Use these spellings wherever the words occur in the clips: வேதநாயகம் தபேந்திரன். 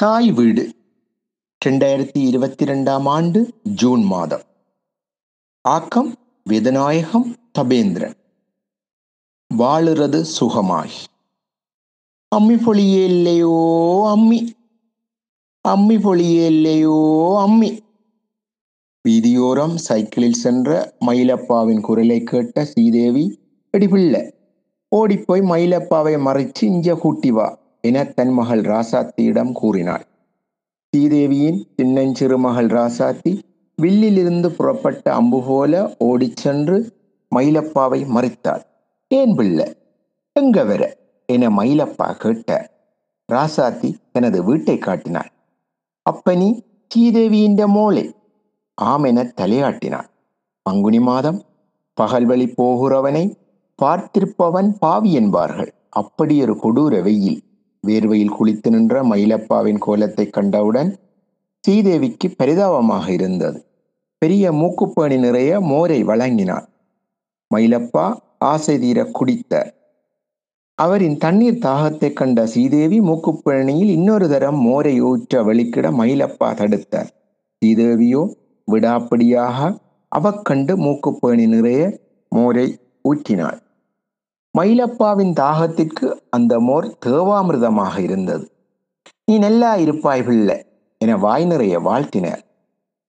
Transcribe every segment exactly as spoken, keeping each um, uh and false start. தாய் வீடு இரண்டாயிரத்தி இருபத்தி ரெண்டாம் ஆண்டு ஜூன் மாதம். ஆக்கம் வேதநாயகம் தபேந்திரன். வாழுறது சுகமாய். அம்மி பொழியே இல்லையோ அம்மி, அம்மி பொழியே இல்லையோ அம்மி. வீதியோரம் சைக்கிளில் சென்ற மயிலப்பாவின் குரலை கேட்ட சீதேவி, எடிபிள்ளை ஓடிப்போய் மயிலப்பாவை மறைச்சு இஞ்ச கூட்டி வா என தன் மகள் ராசாத்தியிடம் கூறினாள். ஸ்ரீதேவியின் சின்னஞ்சிறு மகள் ராசாத்தி வில்லிலிருந்து புறப்பட்ட அம்பு போல ஓடிச்சென்று மயிலப்பாவை மறித்தாள். ஏன் பிள்ளை எங்க வர என மயிலப்பா கேட்ட. ராசாத்தி தனது வீட்டை காட்டினாள். அப்பனி ஸ்ரீதேவியின் மோளே ஆம் என தலையாட்டினாள். பங்குனி மாதம் பகல் வழி போகிறவனை பார்த்திருப்பவன் பாவி என்பார்கள். அப்படியொரு கொடூர வெயில். வேர்வையில் குளித்து நின்ற மயிலப்பாவின் கோலத்தை கண்டவுடன் ஸ்ரீதேவிக்கு பரிதாபமாக இருந்தது. பெரிய மூக்குப்பேணி நிறைய மோரை வழங்கினார். மயிலப்பா ஆசை தீர குடித்தார். அவரின் தண்ணீர் தாகத்தை கண்ட ஸ்ரீதேவி மூக்குப்பேணியில் இன்னொரு தரம் மோரை ஊற்ற வெளிக்கிட மயிலப்பா தடுத்தார். ஸ்ரீதேவியோ விடாப்படியாக அவக்கண்டு மூக்குப்பேணி நிறைய மோரை ஊற்றினாள். மயிலப்பாவின் தாகத்திற்கு அந்த மோர் தேவாமிர்தமாக இருந்தது. நீ நல்லா இருப்பாய் பிள்ளை என வாய் நிறைய வாழ்த்தினர்.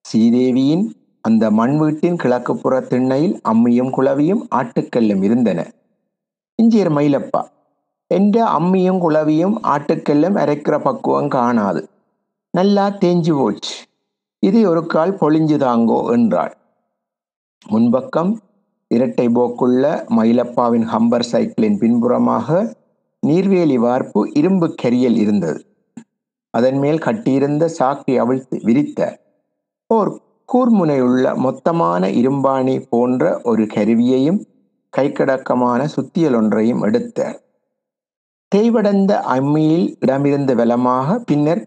ஸ்ரீதேவியின் அந்த மண் வீட்டின் கிழக்குப்புற திண்ணையில் அம்மியும் குளவியும் ஆட்டுக்கல்லும் இருந்தன. இஞ்சியர் மயிலப்பா, என்ற அம்மியும் குளவியும் ஆட்டுக்கல்லும் அரைக்கிற பக்குவம் காணாது, நல்லா தேஞ்சு போச்சு, இது ஒரு கால் பொழிஞ்சு தாங்கோ என்றாள். முன்பக்கம் இரட்டை போக்குள்ள மயிலப்பாவின் ஹம்பர் சைக்கிளின் பின்புறமாக நீர்வேலி வார்ப்பு இரும்பு கரியல் இருந்தது. அதன் மேல் கட்டியிருந்த சாக்கை அவிழ்த்து விரித்த ஓர் கூர்முனையுள்ள மொத்தமான இரும்பாணி போன்ற ஒரு கருவியையும் கைக்கடக்கமான சுத்தியல் ஒன்றையும் எடுத்தார். தேய்வடைந்த அம்மியில் இடமிருந்து வலமாக, பின்னர்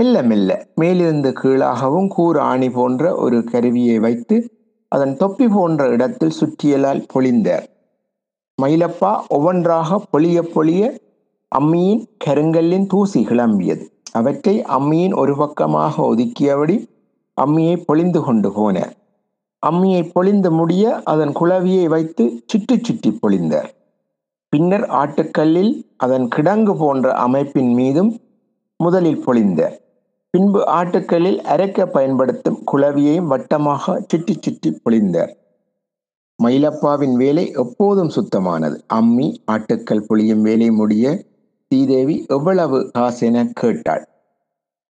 மெல்ல மெல்ல மேலிருந்து கீழாகவும் கூர் ஆணி போன்ற ஒரு கருவியை வைத்து அதன் தொப்பி போன்ற இடத்தில் சுற்றியலால் பொழிந்தார். மயிலப்பா ஒவ்வொன்றாக பொழிய பொழிய அம்மியின் கருங்கல்லின் தூசி கிளம்பியது. அவற்றை அம்மியின் ஒரு பக்கமாக ஒதுக்கியபடி அம்மியை பொழிந்து கொண்டு போனார். அம்மியை பொழிந்து முடிய அதன் குளவியை வைத்து சுற்றி சுற்றி பொழிந்தார். பின்னர் ஆட்டுக்கல்லில் அதன் கிடங்கு போன்ற அமைப்பின் மீதும் முதலில் பொழிந்தார். பின்பு ஆட்டுக்களில் அரைக்க பயன்படுத்தும் குளவியையும் வட்டமாக சுற்றி சுற்றி பொழிந்தார். மயிலப்பாவின் வேலை எப்போதும் சுத்தமானது. அம்மி ஆட்டுக்கள் பொழியும் வேலை முடிய ஸ்ரீதேவி எவ்வளவு காசென கேட்டாள்.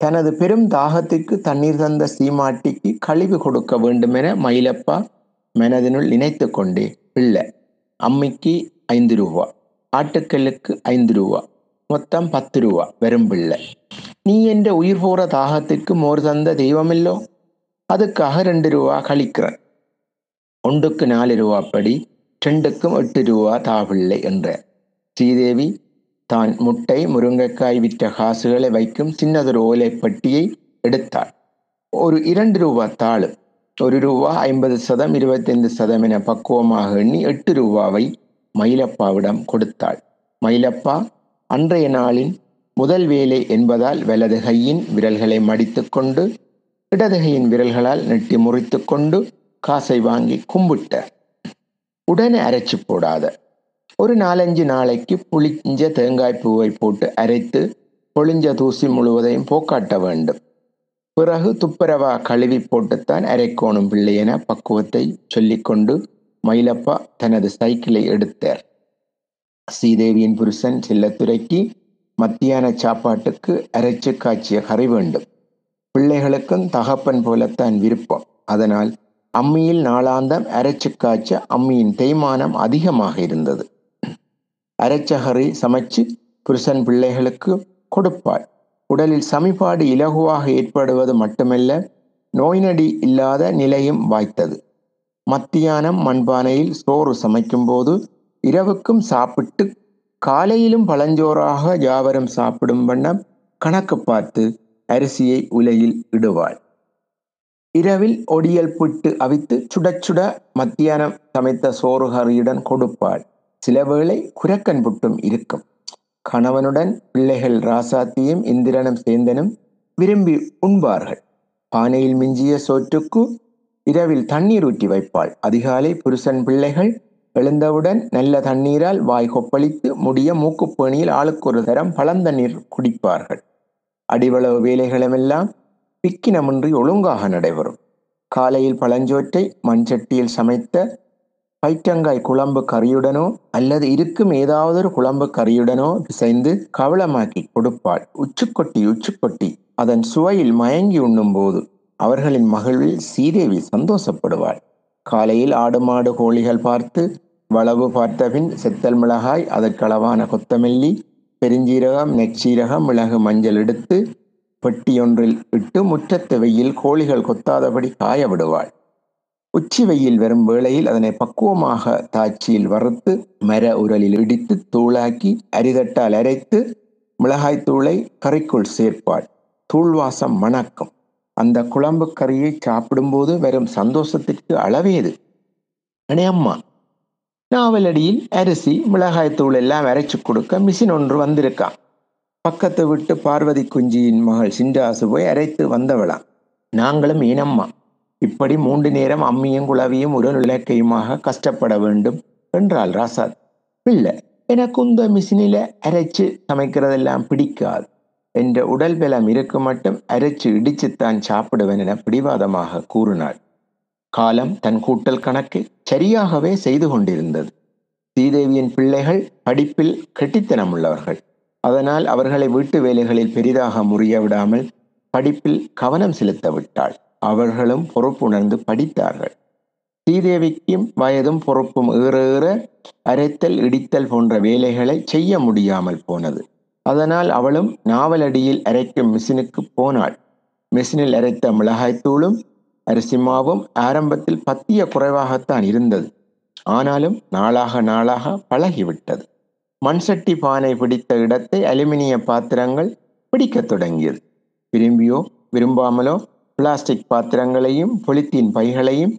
தனது பெரும் தாகத்துக்கு தண்ணீர் தந்த சீமாட்டிக்கு கழிவு கொடுக்க வேண்டுமென மயிலப்பா மனதினுள் நினைத்து கொண்டே, பிள்ளை அம்மிக்கு ஐந்து ரூபா, ஆட்டுக்களுக்கு ஐந்து ரூபா, மொத்தம் பத்து ரூபா வெறும் பிள்ளை. நீ என்ற உயிர் போற தாகத்திற்கு மோர் தந்த தெய்வமில்லோ, அதுக்காக ரெண்டு ரூபா கழிக்கிறேன், ஒன்றுக்கு நாலு ரூபா படி, ரெண்டுக்கும் எட்டு ரூபா தாவில்லை என்ற ஸ்ரீதேவி தான் முட்டை முருங்கைக்காய் விற்ற காசுகளை வைக்கும் சின்னதொரு ஓலைப்பட்டியை எடுத்தாள். ஒரு இரண்டு ரூபா தாள், ஒரு ரூபா ஐம்பது சதம் இருபத்தைந்து சதம் என பக்குவமாக எண்ணி எட்டு ரூபாவை மயிலப்பாவிடம் கொடுத்தாள். மயிலப்பா அன்றைய நாளின் முதல் வேலை என்பதால் வலது கையின் விரல்களை மடித்து கொண்டு இடது கையின் விரல்களால் நெட்டி முறித்து கொண்டு காசை வாங்கி கும்பிட்ட. உடனே அரைச்சி போடாத, ஒரு நாலஞ்சு நாளைக்கு புளிஞ்ச தேங்காய் பூவை போட்டு அரைத்து பொழிஞ்ச தூசி முழுவதையும் போக்காட்ட வேண்டும். பிறகு துப்புரவா கழுவி போட்டுத்தான் அரைக்கோணும் பிள்ளை என பக்குவத்தை சொல்லிக்கொண்டு மயிலப்பா தனது சைக்கிளை எடுத்தார். ஸ்ரீதேவியின் புருஷன் செல்லத்துரைக்கு மத்தியான சாப்பாட்டுக்கு அரைச்சு காய்ச்சிய கறி வேண்டும். பிள்ளைகளுக்கும் தகப்பன் போலத்தான் விருப்பம். அதனால் அம்மியில் நாளாந்தம் அரைச்சு காய்ச்ச அம்மியின் தேய்மானம் அதிகமாக இருந்தது. அரைச்ச கறி சமைச்சு புருஷன் பிள்ளைகளுக்கு கொடுப்பாள். உடலில் சமிபாடு இலகுவாக ஏற்படுவது மட்டுமல்ல, நோய் நடி இல்லாத நிலையும் வாய்த்தது. மத்தியானம் மண்பானையில் சோறு சமைக்கும் போது இரவுக்கும் சாப்பிட்டு காலையிலும் பழஞ்சோறாக யாவரும் சாப்பிடும் வண்ணம் கணக்கு பார்த்து அரிசியை உலையில் இடுவாள். இரவில் ஒடியல் புட்டு அவித்து சுடச்சுட மத்தியானம் சமைத்த சோறு கறியுடன் கொடுப்பாள். சில வேளை குரக்கன் புட்டும் இருக்கும். கணவனுடன் பிள்ளைகள் ராசாத்தியும் இந்திரனும் சேந்தனும் விரும்பி உண்பார்கள். பானையில் மிஞ்சிய சோற்றுக்கு இரவில் தண்ணீர் ஊற்றி வைப்பாள். அதிகாலை புருஷன் பிள்ளைகள் எழுந்தவுடன் நல்ல தண்ணீரால் வாய் கொப்பளித்து முடிய மூக்குப்பேணியில் ஆளுக்கு ஒரு தரம் பழந்தண்ணீர் குடிப்பார்கள். அடிவளவு வேலைகளெல்லாம் பிக்கினமின்றி ஒழுங்காக நடைபெறும். காலையில் பழஞ்சோற்றை மண்சட்டியில் சமைத்த பைற்றங்காய் குழம்பு கறியுடனோ அல்லது இருக்கும் ஏதாவது ஒரு குழம்பு கறியுடனோ பிசைந்து கவளமாக்கி கொடுப்பாள். உச்சுக்கொட்டி உச்சுக்கொட்டி அதன் சுவையில் மயங்கி உண்ணும் போது அவர்களின் மகிழ்வில் சீதேவி சந்தோஷப்படுவாள். காலையில் ஆடு மாடு கோழிகள் பார்த்து வளவு பார்த்தபின் செத்தல் மிளகாய், அதற்களவான கொத்தமல்லி, பெருஞ்சீரகம், நெச்சீரகம், மிளகு, மஞ்சள் எடுத்து பெட்டியொன்றில் இட்டு முற்றத்து வெயில் கோழிகள் கொத்தாதபடி காய விடுவாள். உச்சி வெயில் வரும் வேளையில் அதனை பக்குவமாக தாட்சியில் வறுத்து மர உரலில் இடித்து தூளாக்கி அரிதட்டால் அரைத்து மிளகாய் தூளை கறிக்குள் சேர்ப்பாள். தூள்வாசம் மணக்கும். அந்த குழம்பு கறியை சாப்பிடும்போது வரும் சந்தோஷத்திற்கு அளவேது. அனே அம்மா, நாவலடியில் அரிசி மிளகாய் தூள் எல்லாம் அரைச்சு கொடுக்க மிஷின் ஒன்று வந்திருக்கான். பக்கத்தை விட்டு பார்வதி குஞ்சியின் மகள் சிண்டாசு போய் அரைத்து வந்தவளாம். நாங்களும் ஏனம்மா இப்படி மூன்று நேரம் அம்மியும் குழவியும் ஒரு இலக்கையுமாக கஷ்டப்பட வேண்டும் என்றாள் ராசாத். பிள்ளை, எனக்கு இந்த மிஷினில அரைச்சு சமைக்கிறதெல்லாம் பிடிக்காது. என்ற உடல் பலம் இருக்கு மட்டும் அரைச்சு இடிச்சுத்தான் சாப்பிடுவேன் என பிடிவாதமாக கூறினாள். காலம் தன் கூட்டல் கணக்கு சரியாகவே செய்து கொண்டிருந்தது. ஸ்ரீதேவியின் பிள்ளைகள் படிப்பில் கெட்டித்தனம் உள்ளவர்கள். அதனால் அவர்களை வீட்டு வேலைகளில் பெரிதாக முறிய விடாமல் படிப்பில் கவனம் செலுத்த விட்டாள். அவர்களும் பொறுப்புணர்ந்து படித்தார்கள். ஸ்ரீதேவிக்கும் வயதும் பொறுப்பும் ஏற ஏற அரைத்தல் இடித்தல் போன்ற வேலைகளை செய்ய முடியாமல் போனது. அதனால் அவளும் நாவலடியில் அரைக்கும் மிஷினுக்கு போனாள். மிஷினில் அரைத்த மிளகாய்த்தூளும் அரிசிமாவும் ஆரம்பத்தில் பத்திய குறைவாகத்தான் இருந்தது. ஆனாலும் நாளாக நாளாக பழகிவிட்டது. மண்சட்டி பானை பிடித்த இடத்தை அலுமினிய பாத்திரங்கள் பிடிக்கத் தொடங்கியது. விரும்பியோ விரும்பாமலோ பிளாஸ்டிக் பாத்திரங்களையும் பொலித்தீன் பைகளையும்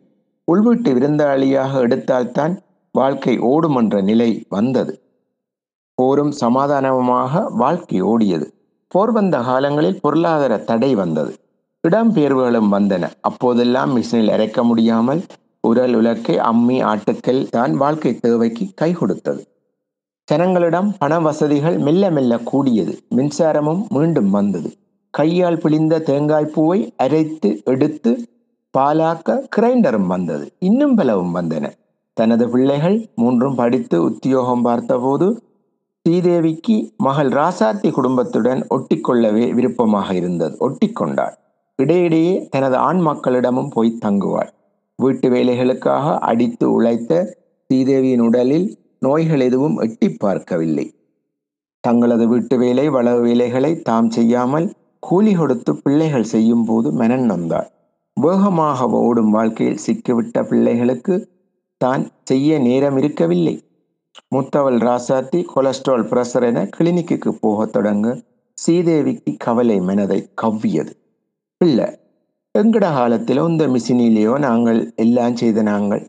உள்வீட்டு விருந்தாளியாக எடுத்தால்தான் வாழ்க்கை ஓடுமென்ற நிலை வந்தது. போரும் சமாதானமாக வாழ்க்கை ஓடியது. போர் வந்த காலங்களில் பொருளாதார தடை வந்தது. இடம்பெயர்வுகளும் வந்தன. அப்போதெல்லாம் மிஷினில் அரைக்க முடியாமல் உரல் உலக்கை அம்மி ஆட்டுக்கள் தான் வாழ்க்கை தேவைக்கு கை கொடுத்தது. ஜனங்களிடம் பண வசதிகள் மெல்ல மெல்ல கூடியது. மின்சாரமும் மீண்டும் வந்தது. கையால் பிழிந்த தேங்காய்ப்பூவை அரைத்து எடுத்து பாலாக்க கிரைண்டரும் வந்தது. இன்னும் பலவும் வந்தன. தனது பிள்ளைகள் மூன்றும் படித்து உத்தியோகம் பார்த்தபோது ஸ்ரீதேவிக்கு மகள் ராசாத்தி குடும்பத்துடன் ஒட்டி கொள்ளவே விருப்பமாக இருந்தது. ஒட்டி கொண்டாள். இடையிடையே தனது ஆண் மக்களிடமும் போய் தங்குவாள். வீட்டு வேலைகளுக்காக அடித்து உழைத்த ஸ்ரீதேவியின் உடலில் நோய்கள் எதுவும் எட்டி பார்க்கவில்லை. தங்களது வீட்டு வேலை வளவு வேலைகளை தாம் செய்யாமல் கூலி கொடுத்து பிள்ளைகள் செய்யும் போது மனம் நொந்தாள். வேகமாக ஓடும் வாழ்க்கையில் சிக்கிவிட்ட பிள்ளைகளுக்கு தான் செய்ய நேரம் இருக்கவில்லை. மூத்தவள் ராசாத்தி கொலஸ்ட்ரால், பிரஷர் என கிளினிக்கு போக தொடங்க ஸ்ரீதேவிக்கு கவலை மனதை கவ்வியது. பிள்ளை, எங்கட காலத்திலோ இந்த மிஷினிலேயோ நாங்கள் எல்லாம் செய்த நாங்கள்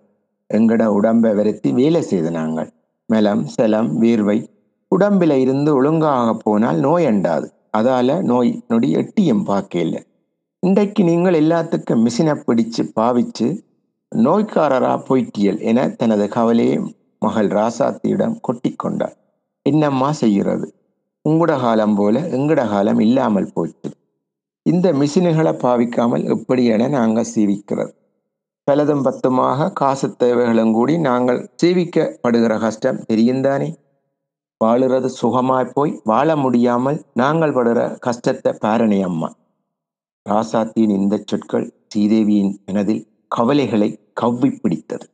எங்கட உடம்பை வருத்தி வேலை செய்த நாங்கள். மலம் செலம் வீர்வை உடம்பில் இருந்து ஒழுங்காக போனால் நோய் அண்டாது. அதால நோய் நொடி எட்டியும் பார்க்கல. இன்றைக்கு நீங்கள் எல்லாத்துக்கும் மிஷினை பிடிச்சு பாவிச்சு நோய்க்காரரா போயிட்டியல் என தனது கவலையை மகள் ராசாத்தியிடம் கொட்டி கொண்டார். என்னம்மா செய்கிறது? உங்கட காலம் போல எங்கட காலம் இல்லாமல் போச்சு. இந்த மிஷினுகளை பாவிக்காமல் எப்படி என நாங்கள் சீவிக்கிறது. பலதும் பத்துமாக காசு தேவைகளும் கூடி நாங்கள் சீவிக்கப்படுகிற கஷ்டம் தெரியுந்தானே. வாழுறது சுகமாய் போய் வாழ முடியாமல் நாங்கள் படுகிற கஷ்டத்தை பாரணி அம்மா. ராசாத்தியின் இந்த சொற்கள் ஸ்ரீதேவியின் மனதில் கவலைகளை கவ்வி பிடித்தது.